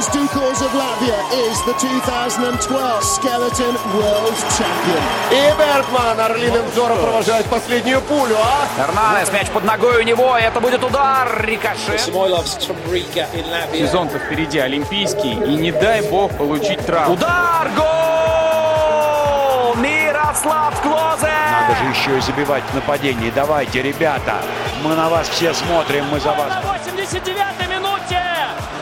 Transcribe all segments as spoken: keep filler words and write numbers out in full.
Stuckles of Latvia is the две тысячи twelve Skeleton World Champion. И Бертман орлиным взором провожает последнюю пулю, а? Эрнанес, мяч под ногой у него, это будет удар, рикошет. Сезон-то впереди олимпийский, и не дай бог получить травму. Удар, гол! Мирослав Клозе! Надо же еще и забивать в нападении, давайте, ребята, мы на вас все смотрим, мы за вас. На восемьдесят девятой минуте!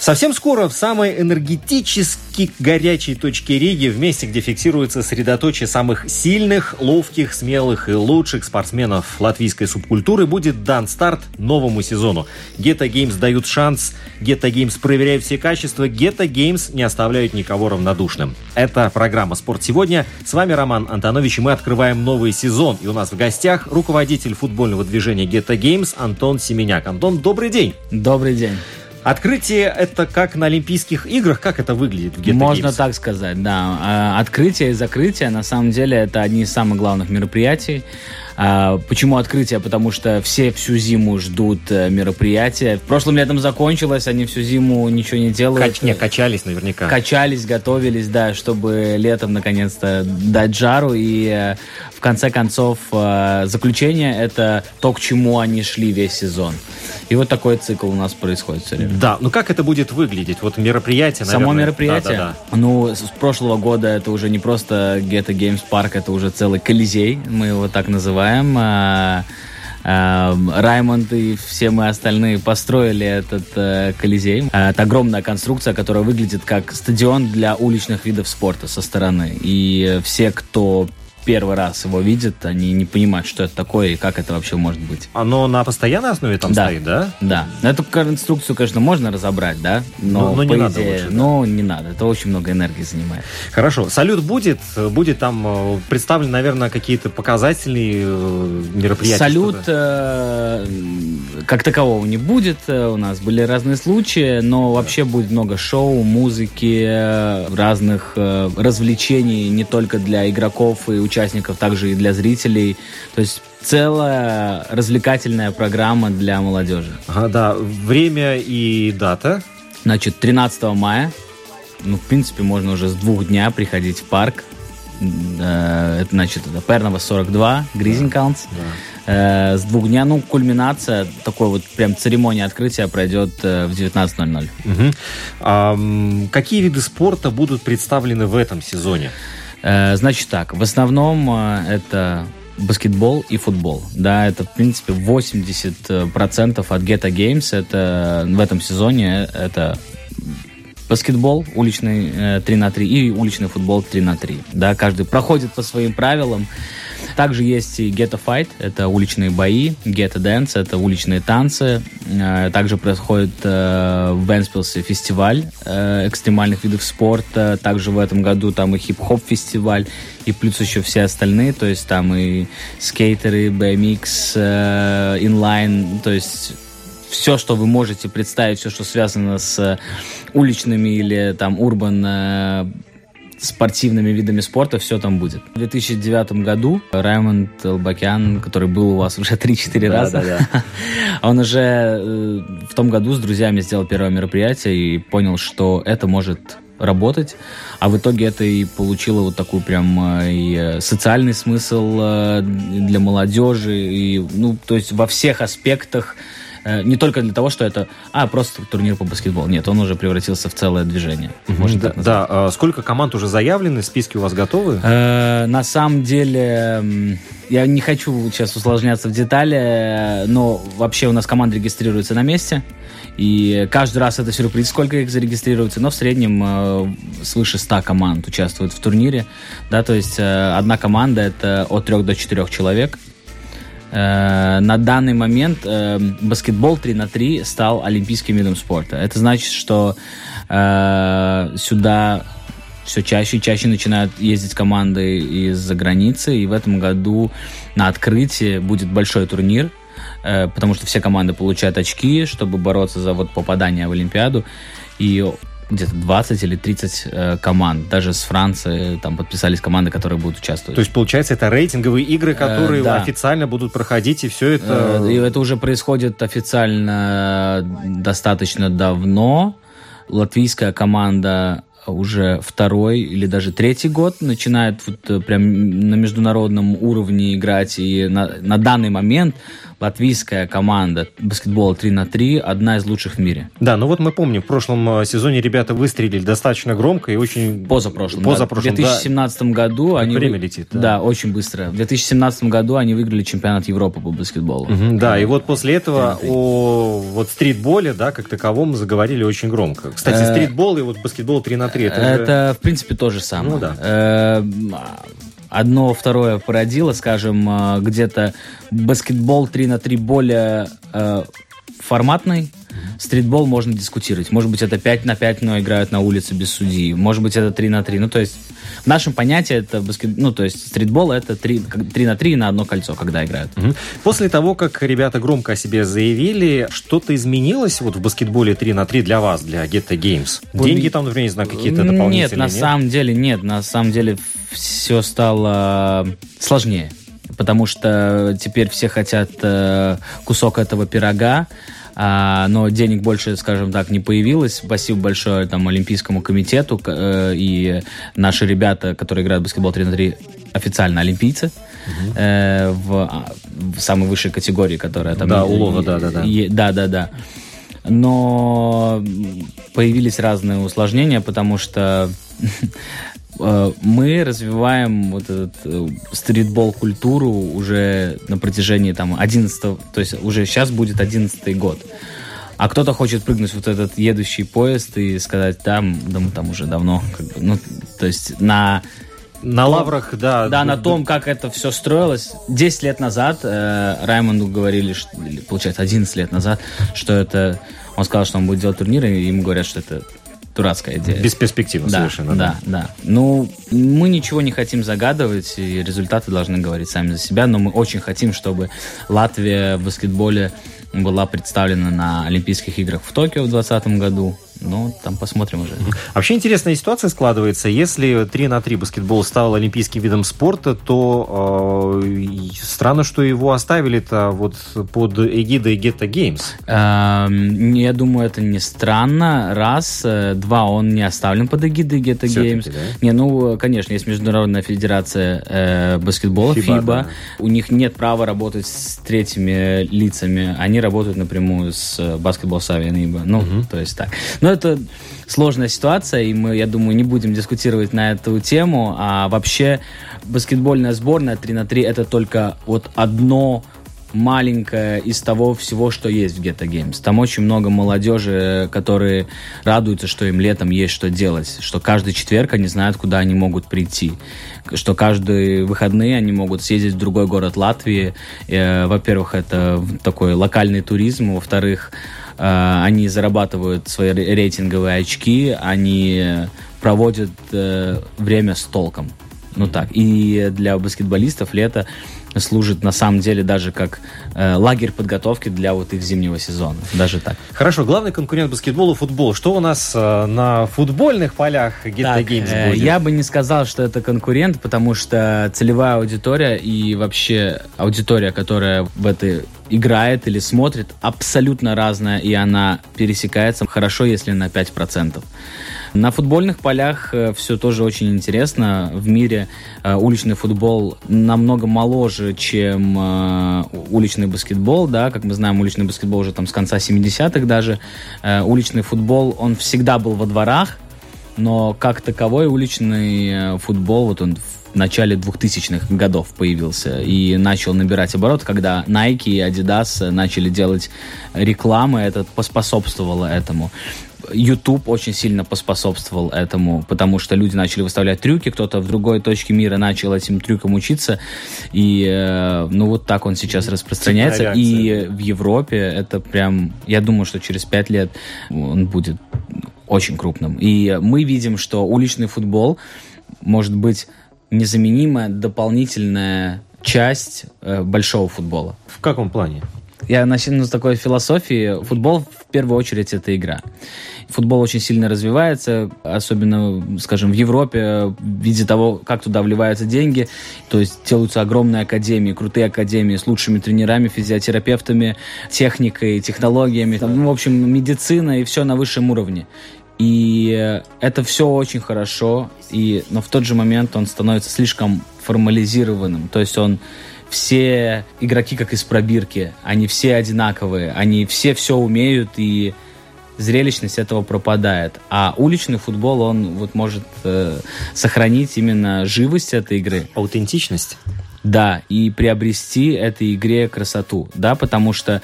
Совсем скоро в самой энергетически горячей точке Риги, в месте, где фиксируется средоточие самых сильных, ловких, смелых и лучших спортсменов латвийской субкультуры, будет дан старт новому сезону. Ghetto Games дают шанс, Ghetto Games проверяют все качества, Ghetto Games не оставляют никого равнодушным. Это программа «Спорт сегодня». С вами Роман Антонович, и мы открываем новый сезон. И у нас в гостях руководитель футбольного движения Ghetto Games Антон Семеняк. Антон, добрый день. Добрый день. Открытие – это как на Олимпийских играх? Как это выглядит в Ghetto Games? Можно так сказать, да. Открытие и закрытие, на самом деле, это одни из самых главных мероприятий. Почему открытие? Потому что все всю зиму ждут мероприятия. Прошлым летом закончилось, они всю зиму ничего не делают. Кач... Не, качались наверняка. Качались, готовились, да, чтобы летом, наконец-то, дать жару. И, в конце концов, заключение – это то, к чему они шли весь сезон. И вот такой цикл у нас происходит все время. Да, ну как это будет выглядеть? Вот мероприятие, наверное. Само мероприятие? Да, да, да. Ну, с прошлого года это уже не просто Ghetto Games Park, это уже целый Колизей, мы его так называем. Раймонд и все мы остальные построили этот Колизей. Это огромная конструкция, которая выглядит как стадион для уличных видов спорта со стороны. И все, кто первый раз его видят, они не понимают, что это такое и как это вообще может быть. Оно на постоянной основе там да, стоит, да? Да. Эту конструкцию, конечно, можно разобрать, да? Но, но, но по не идее, надо лучше, но да. не надо. Это очень много энергии занимает. Хорошо. Салют будет? Будет там представлены, наверное, какие-то показательные мероприятия? Салют э, как такового не будет. У нас были разные случаи, но вообще да. будет много шоу, музыки, разных э, развлечений не только для игроков и участников, участников, также и для зрителей. То есть целая развлекательная программа для молодежи. Ага, да. Время и дата? Значит, тринадцатого мая. Ну, в принципе, можно уже с двух дня приходить в парк. Это, значит, это Пернова сорок два, Гризинькалнс. Да. С двух дня, ну, кульминация, такой вот прям церемония открытия пройдет в девятнадцать ноль ноль. Угу. А какие виды спорта будут представлены в этом сезоне? Значит так, в основном это баскетбол и футбол. Да, это, в принципе, восемьдесят процентов от Ghetto Games. Это в этом сезоне это баскетбол уличный три на три и уличный футбол три на три. Да, каждый проходит по своим правилам. Также есть и Ghetto Fight, это уличные бои, Ghetto Dance, это уличные танцы. Также происходит в Вентспилсе фестиваль экстремальных видов спорта. Также в этом году там и хип-хоп фестиваль, и плюс еще все остальные, то есть там и скейтеры, би эм икс, инлайн, то есть все, что вы можете представить, все, что связано с уличными или там урбан спортивными видами спорта, все там будет. В две тысячи девятом году Раймонд Албакян, который был у вас уже три-четыре да, раза, да, да. он уже в том году с друзьями сделал первое мероприятие и понял, что это может работать, а в итоге это и получило вот такой прям и социальный смысл для молодежи, и, ну, то есть во всех аспектах. Не только для того, что это, а, просто турнир по баскетболу. Нет, он уже превратился в целое движение. Можно да, так назвать. Да. Сколько команд уже заявлены? Списки у вас готовы? Э, на самом деле, я не хочу сейчас усложняться в детали, но вообще у нас команды регистрируются на месте. И каждый раз это сюрприз, сколько их зарегистрируется. Но в среднем свыше ста команд участвуют в турнире. Да, то есть одна команда – это от трех до четырех человек. э, на данный момент э, баскетбол три на три стал олимпийским видом спорта. Это значит, что э, сюда все чаще и чаще начинают ездить команды из-за границы, и в этом году на открытии будет большой турнир, э, потому что все команды получают очки, чтобы бороться за вот попадание в Олимпиаду, и где-то двадцать или тридцать э, команд. Даже с Франции там подписались команды, которые будут участвовать. То есть, получается, это рейтинговые игры, которые э, да. официально будут проходить, и все это... Э, и это уже происходит официально достаточно давно. Латвийская команда уже второй или даже третий год начинает вот прям на международном уровне играть. И на, на данный момент латвийская команда баскетбола три на три одна из лучших в мире. Да, ну вот мы помним, в прошлом сезоне ребята выстрелили достаточно громко и очень... Позапрошлом. Позапрошлом, да. В две тысячи семнадцатом году они... Время летит. Да. да, очень быстро. В две тысячи семнадцатом году они выиграли чемпионат Европы по баскетболу. Угу, да, и вот после этого три на три. О вот стритболе, да, как таковом заговорили очень громко. Кстати, стритбол и вот баскетбол три на три. Это, это же... в принципе, то же самое. Ну да. Одно, второе породило, скажем, где-то баскетбол три на три более э, форматный, стритбол можно дискутировать. Может быть, это пять на пять, но играют на улице без судьи. Может быть, это три на три. Ну, то есть, в нашем понятии это баскет... ну, то есть, стритбол это три на три на одно кольцо, когда играют. После того, как ребята громко о себе заявили, что-то изменилось вот в баскетболе три на три для вас, для Ghetto Games? Деньги там, например, не знаю, какие-то дополнительные? Нет, на нет? самом деле нет. На самом деле... все стало сложнее, потому что теперь все хотят кусок этого пирога, но денег больше, скажем так, не появилось. Спасибо большое там, Олимпийскому комитету и наши ребята, которые играют в баскетбол три на три, официально олимпийцы, угу. в, в самой высшей категории, которая там... Да, улова, да-да-да. Да-да-да. Но появились разные усложнения, потому что... мы развиваем вот этот стритбол-культуру уже на протяжении там одиннадцатого, то есть уже сейчас будет одиннадцатый год. А кто-то хочет прыгнуть вот этот едущий поезд и сказать, там, да, мы там уже давно, как бы, ну, то есть на... На том, лаврах, да. Да, на том, как это все строилось. Десять лет назад э, Раймонду говорили, что, получается, одиннадцать лет назад, что это... Он сказал, что он будет делать турниры, и ему говорят, что это... дурацкая идея. Без перспективы, да, совершенно. Да, да, да. Ну, мы ничего не хотим загадывать, и результаты должны говорить сами за себя, но мы очень хотим, чтобы Латвия в баскетболе была представлена на Олимпийских играх в Токио в двадцатом году. Ну, там посмотрим уже. Вообще интересная ситуация складывается. Если три на три баскетбол стал олимпийским видом спорта, то э, странно, что его оставили-то вот под эгидой Ghetto Games. Э, я думаю, это не странно. Раз. Два, он не оставлен под эгидой Ghetto Games. Да? Не, ну, конечно, есть Международная федерация э, баскетбола, ФИБА. ФИБА. Да. У них нет права работать с третьими лицами. Они работают напрямую с баскетбол-савианиба. Ну, угу. то есть так. Но это сложная ситуация, и мы, я думаю, не будем дискутировать на эту тему. А вообще баскетбольная сборная три на три это только вот одно маленькое из того всего, что есть в Ghetto Games. Там очень много молодежи, которые радуются, что им летом есть что делать, что каждый четверг они знают, куда они могут прийти, что каждые выходные они могут съездить в другой город Латвии. Во-первых, это такой локальный туризм, во-вторых, они зарабатывают свои рейтинговые очки, они проводят время с толком. Ну так. И для баскетболистов лето служит на самом деле даже как э, лагерь подготовки для вот их зимнего сезона. Даже так. Хорошо. Главный конкурент баскетбола – футбол. Что у нас э, на футбольных полях Ghetto Games э, будет? Я бы не сказал, что это конкурент, потому что целевая аудитория и вообще аудитория, которая в это играет или смотрит, абсолютно разная, и она пересекается хорошо, если на пять процентов. На футбольных полях все тоже очень интересно. В мире э, уличный футбол намного моложе, чем э, уличный баскетбол. Да? Как мы знаем, уличный баскетбол уже там с конца семидесятых даже. Э, уличный футбол, он всегда был во дворах, но как таковой уличный футбол, вот он в начале двухтысячных годов появился и начал набирать оборот, когда Nike и Adidas начали делать рекламы, это поспособствовало этому. YouTube очень сильно поспособствовал этому, потому что люди начали выставлять трюки, кто-то в другой точке мира начал этим трюкам учиться, и ну вот так он сейчас распространяется, и в Европе это прям, я думаю, что через пять лет он будет очень крупным. И мы видим, что уличный футбол может быть незаменимая дополнительная часть большого футбола. В каком плане? Я начну с такой философии. Футбол, в первую очередь, это игра. Футбол очень сильно развивается, особенно, скажем, в Европе, в виде того, как туда вливаются деньги. То есть делаются огромные академии, крутые академии с лучшими тренерами, физиотерапевтами, техникой, технологиями. Там, в общем, медицина и все на высшем уровне. И это все очень хорошо, и, но в тот же момент он становится слишком формализированным. То есть он... Все игроки как из пробирки, они все одинаковые, они все все умеют, и зрелищность этого пропадает. А уличный футбол, он вот может э, сохранить именно живость этой игры. Аутентичность. Да, и приобрести этой игре красоту, да, потому что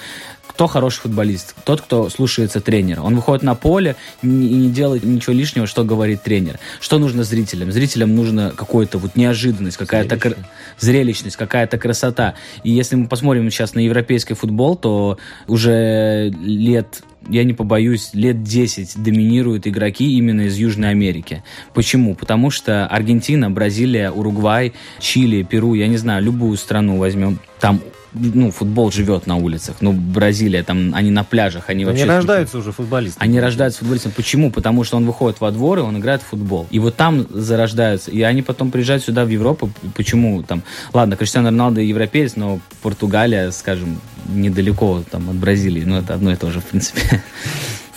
кто хороший футболист? Тот, кто слушается тренера. Он выходит на поле и не делает ничего лишнего, что говорит тренер. Что нужно зрителям? Зрителям нужна какая-то вот неожиданность, какая-то зрелищность. Кр... зрелищность, какая-то красота. И если мы посмотрим сейчас на европейский футбол, то уже лет, я не побоюсь, лет десять доминируют игроки именно из Южной Америки. Почему? Потому что Аргентина, Бразилия, Уругвай, Чили, Перу, я не знаю, любую страну возьмем, там ну, футбол живет на улицах. Ну, Бразилия, там, они на пляжах, они вообще... Они рождаются уже футболистами. Они рождаются футболистами. Почему? Потому что он выходит во двор, и он играет в футбол. И вот там зарождаются. И они потом приезжают сюда, в Европу. Почему? Там, ладно, Криштиану Роналду европеец, но Португалия, скажем, недалеко там, от Бразилии. Ну, это одно и то же, в принципе.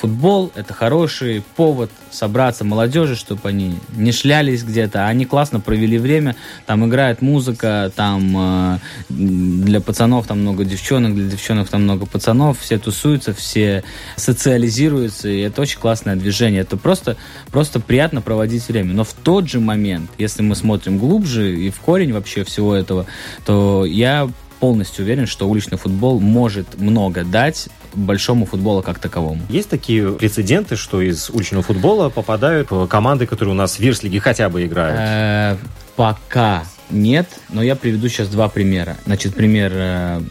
Футбол — это хороший повод собраться молодежи, чтобы они не шлялись где-то, а они классно провели время, там играет музыка, там э, для пацанов там много девчонок, для девчонок там много пацанов, все тусуются, все социализируются, и это очень классное движение, это просто, просто приятно проводить время. Но в тот же момент, если мы смотрим глубже и в корень вообще всего этого, то я полностью уверен, что уличный футбол может много дать большому футболу как таковому. Есть такие прецеденты, что из уличного футбола попадают команды, которые у нас в Вирслиге хотя бы играют? Пока нет, но я приведу сейчас два примера. Значит, пример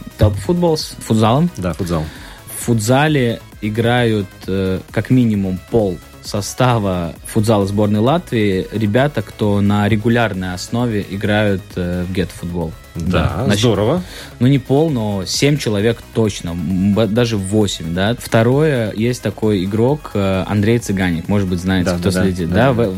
футбола с футзалом. Да, футзал. В футзале играют как минимум пол состава футзала сборной Латвии ребята, кто на регулярной основе играют э, в гетто-футбол. Да, да. Значит, здорово. Ну, не пол, но семь человек точно, даже восемь, да. Второе, есть такой игрок э, Андрей Цыганик, может быть, знаете, да, кто да, следит, да, да, да. В,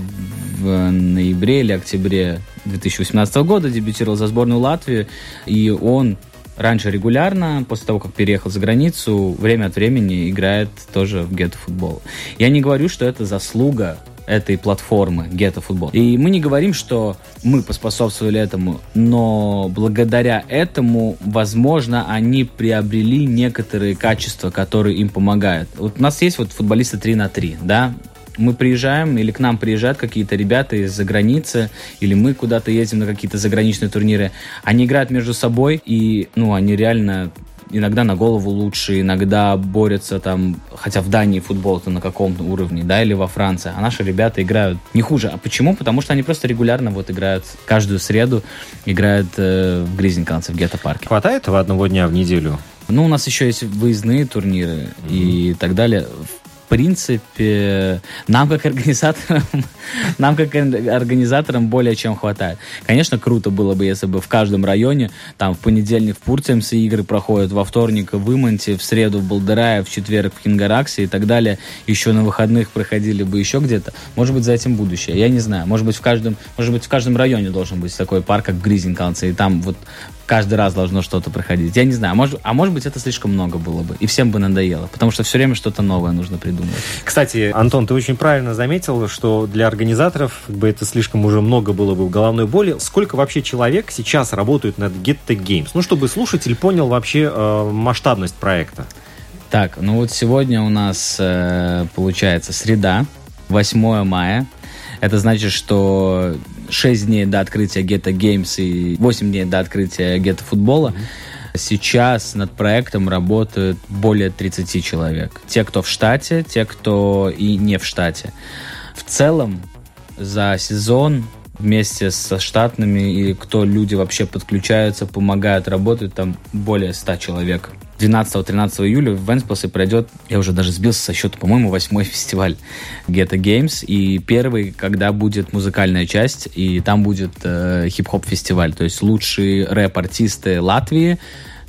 в ноябре или октябре две тысячи восемнадцатого года дебютировал за сборную Латвии, и он раньше регулярно, после того, как переехал за границу, время от времени играет тоже в гетто-футбол. Я не говорю, что это заслуга этой платформы гетто-футбол. И мы не говорим, что мы поспособствовали этому, но благодаря этому, возможно, они приобрели некоторые качества, которые им помогают. Вот у нас есть вот футболисты три на три, да? Мы приезжаем, или к нам приезжают какие-то ребята из-за границы, или мы куда-то едем на какие-то заграничные турниры. Они играют между собой, и, ну, они реально иногда на голову лучше, иногда борются там, хотя в Дании футбол-то на каком-то уровне, да, или во Франции. А наши ребята играют не хуже. А почему? Потому что они просто регулярно вот играют каждую среду, играют э, в Гризинькалнсе, в гетто-парке. Хватает этого одного дня в неделю? Ну, у нас еще есть выездные турниры mm-hmm. и так далее. В принципе, нам как организаторам, нам как организаторам более чем хватает. Конечно, круто было бы, если бы в каждом районе, там в понедельник в Пурцемсе игры проходят, во вторник в Иманте, в среду в Балдырае, в четверг в Хингараксе и так далее. Еще на выходных проходили бы еще где-то. Может быть, за этим будущее. Я не знаю. Может быть, в каждом, может быть, в каждом районе должен быть такой парк, как Гризинькалнс, и там вот каждый раз должно что-то проходить. Я не знаю. А может, а может быть, это слишком много было бы. И всем бы надоело. Потому что все время что-то новое нужно придумать. Кстати, Антон, ты очень правильно заметил, что для организаторов как бы это слишком уже много было бы в головной боли. Сколько вообще человек сейчас работают над Ghetto Games? Ну, чтобы слушатель понял вообще э, масштабность проекта. Так, ну вот сегодня у нас э, получается среда, восьмое мая. Это значит, что шесть дней до открытия Ghetto Games и восемь дней до открытия гетто-футбола. Mm-hmm. Сейчас над проектом работают более тридцати человек. Те, кто в штате, те, кто и не в штате. В целом за сезон вместе со штатными и кто люди вообще подключаются, помогают, работают, там более ста человек. двенадцатого-тринадцатого июля в Вентспилсе пройдет, я уже даже сбился со счета, по-моему, восьмой фестиваль Ghetto Games, и первый, когда будет музыкальная часть, и там будет э, хип-хоп-фестиваль, то есть лучшие рэп-артисты Латвии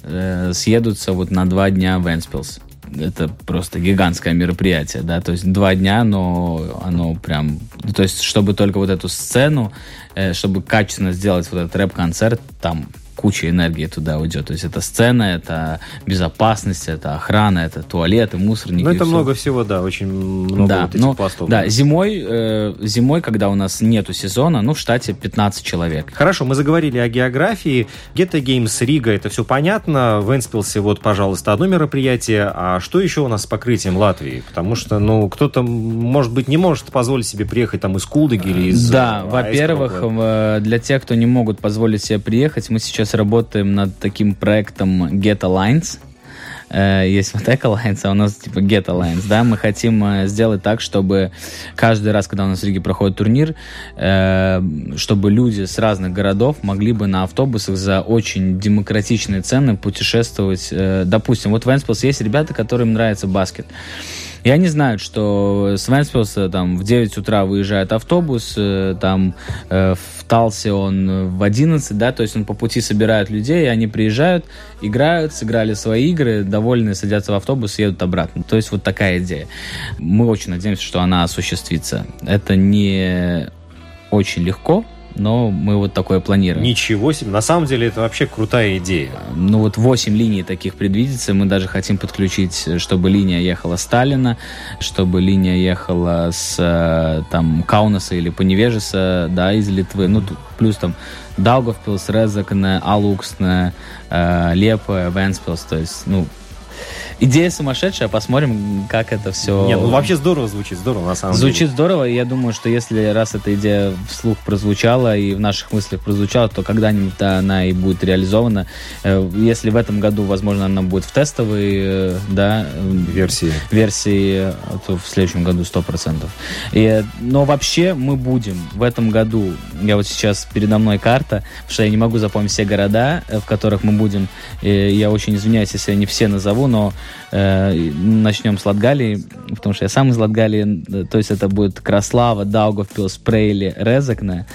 э, съедутся вот на два дня в Вентспилс. Это просто гигантское мероприятие, да, то есть два дня, но оно прям, то есть чтобы только вот эту сцену, э, чтобы качественно сделать вот этот рэп-концерт, там куча энергии туда уйдет. То есть это сцена, это безопасность, это охрана, это туалеты, мусорники. Ну, это много всего, да, очень много да, вот этих ну, пластов. Да, зимой, э, зимой, когда у нас нету сезона, ну, в штате пятнадцать человек. Хорошо, мы заговорили о географии. Ghetto Games, Рига, это все понятно. В Вентспилсе, вот, пожалуйста, одно мероприятие. А что еще у нас с покрытием Латвии? Потому что, ну, кто-то, может быть, не может позволить себе приехать там из Кулдаги или из... Да, а, во-первых, а из для тех, кто не могут позволить себе приехать, мы сейчас работаем над таким проектом Get Alliance. Есть вот Эко Alliance, а у нас типа Get Alliance, да, мы хотим сделать так, чтобы каждый раз, когда у нас в Риге проходит турнир, чтобы люди с разных городов могли бы на автобусах за очень демократичные цены путешествовать. Допустим, вот в Вентспилсе есть ребята, которым нравится баскет. И они знают, что с Вентспилса там в девять утра выезжает автобус, там в Талсе он в одиннадцать, да, то есть он по пути собирает людей, и они приезжают, играют, сыграли свои игры, довольны, садятся в автобус и едут обратно. То есть вот такая идея. Мы очень надеемся, что она осуществится. Это не очень легко, но мы вот такое планируем. Ничего себе! На самом деле это вообще крутая идея. Ну вот восемь линий таких предвидится. Мы даже хотим подключить, чтобы линия ехала с Таллина, чтобы линия ехала с там, Каунаса или Поневежеса, да, из Литвы. Ну, плюс там Даугавпилс, Резекне, Алуксне, Лепе, Вентспилс. То есть, ну, идея сумасшедшая, посмотрим, как это все... Нет, ну вообще здорово звучит, здорово на самом звучит деле. Звучит здорово, и я думаю, что если раз эта идея вслух прозвучала и в наших мыслях прозвучала, то когда-нибудь она и будет реализована. Если в этом году, возможно, она будет в тестовой, да, версии, версии то в следующем году сто процентов. И, но вообще мы будем в этом году, я вот сейчас передо мной карта, потому что я не могу запомнить все города, в которых мы будем. И я очень извиняюсь, если я не все назову, но э, начнем с Латгалии, потому что я сам из Латгалии, то есть это будет Краслава, Даугавпилс, Прейли, Резекне,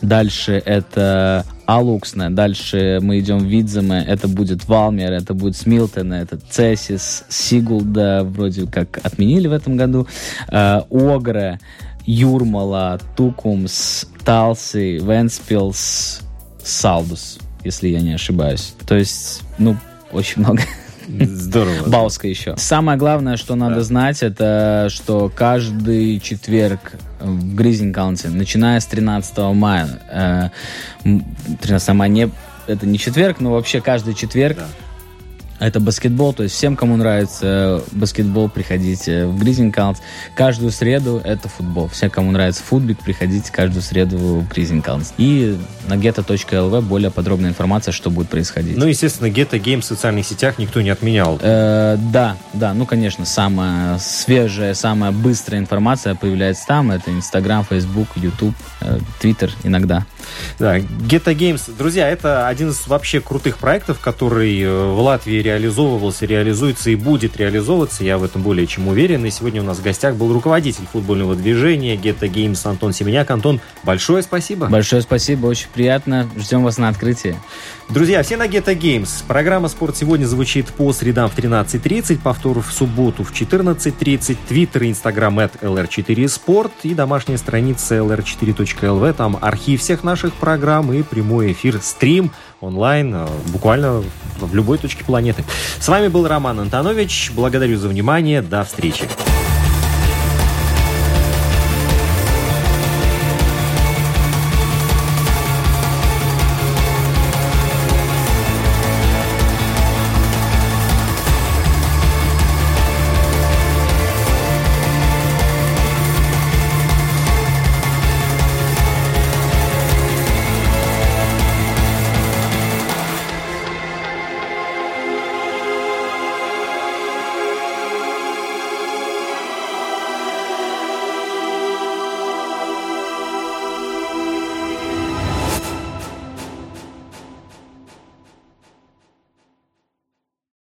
дальше это Алуксне, дальше мы идем в Видземе, это будет Валмер, это будет Смилтене, это Цесис, Сигулда, вроде как отменили в этом году, э, Огре, Юрмала, Тукумс, Талси, Вентспилс, Салдус, если я не ошибаюсь. То есть, ну, очень много. Здорово. Бауска еще. Самое главное, что надо да. знать, это что каждый четверг в Гризинькалнсе, начиная с тринадцатого мая, тринадцатого мая не, это не четверг, но вообще каждый четверг да. Это баскетбол, то есть всем, кому нравится баскетбол, приходите в Гризинькалнс. Каждую среду это футбол. Всем, кому нравится футбик, приходите каждую среду в Гризинькалнс. И на ghetto.lv более подробная информация, что будет происходить. Ну, естественно, Ghetto Games в социальных сетях никто не отменял. Э-э, да, да, ну, конечно, самая свежая, самая быстрая информация появляется там. Это Инстаграм, Фейсбук, Ютуб, Твиттер иногда. Да, Ghetto Games, друзья, это один из вообще крутых проектов, который в Латвии реализуется. реализовывался, реализуется и будет реализовываться, я в этом более чем уверен. И сегодня у нас в гостях был руководитель футбольного движения Ghetto Games Антон Семеняк. Антон, большое спасибо. Большое спасибо, очень приятно. Ждем вас на открытии. Друзья, все на Ghetto Games. Программа «Спорт сегодня» звучит по средам в тринадцать тридцать, повтор в субботу в четырнадцать тридцать, твиттер и инстаграм эт эл эр четыре спорт и домашняя страница эл эр четыре точка эл ви. Там архив всех наших программ и прямой эфир, стрим онлайн, буквально в любой точке планеты. С вами был Роман Антонович. Благодарю за внимание. До встречи.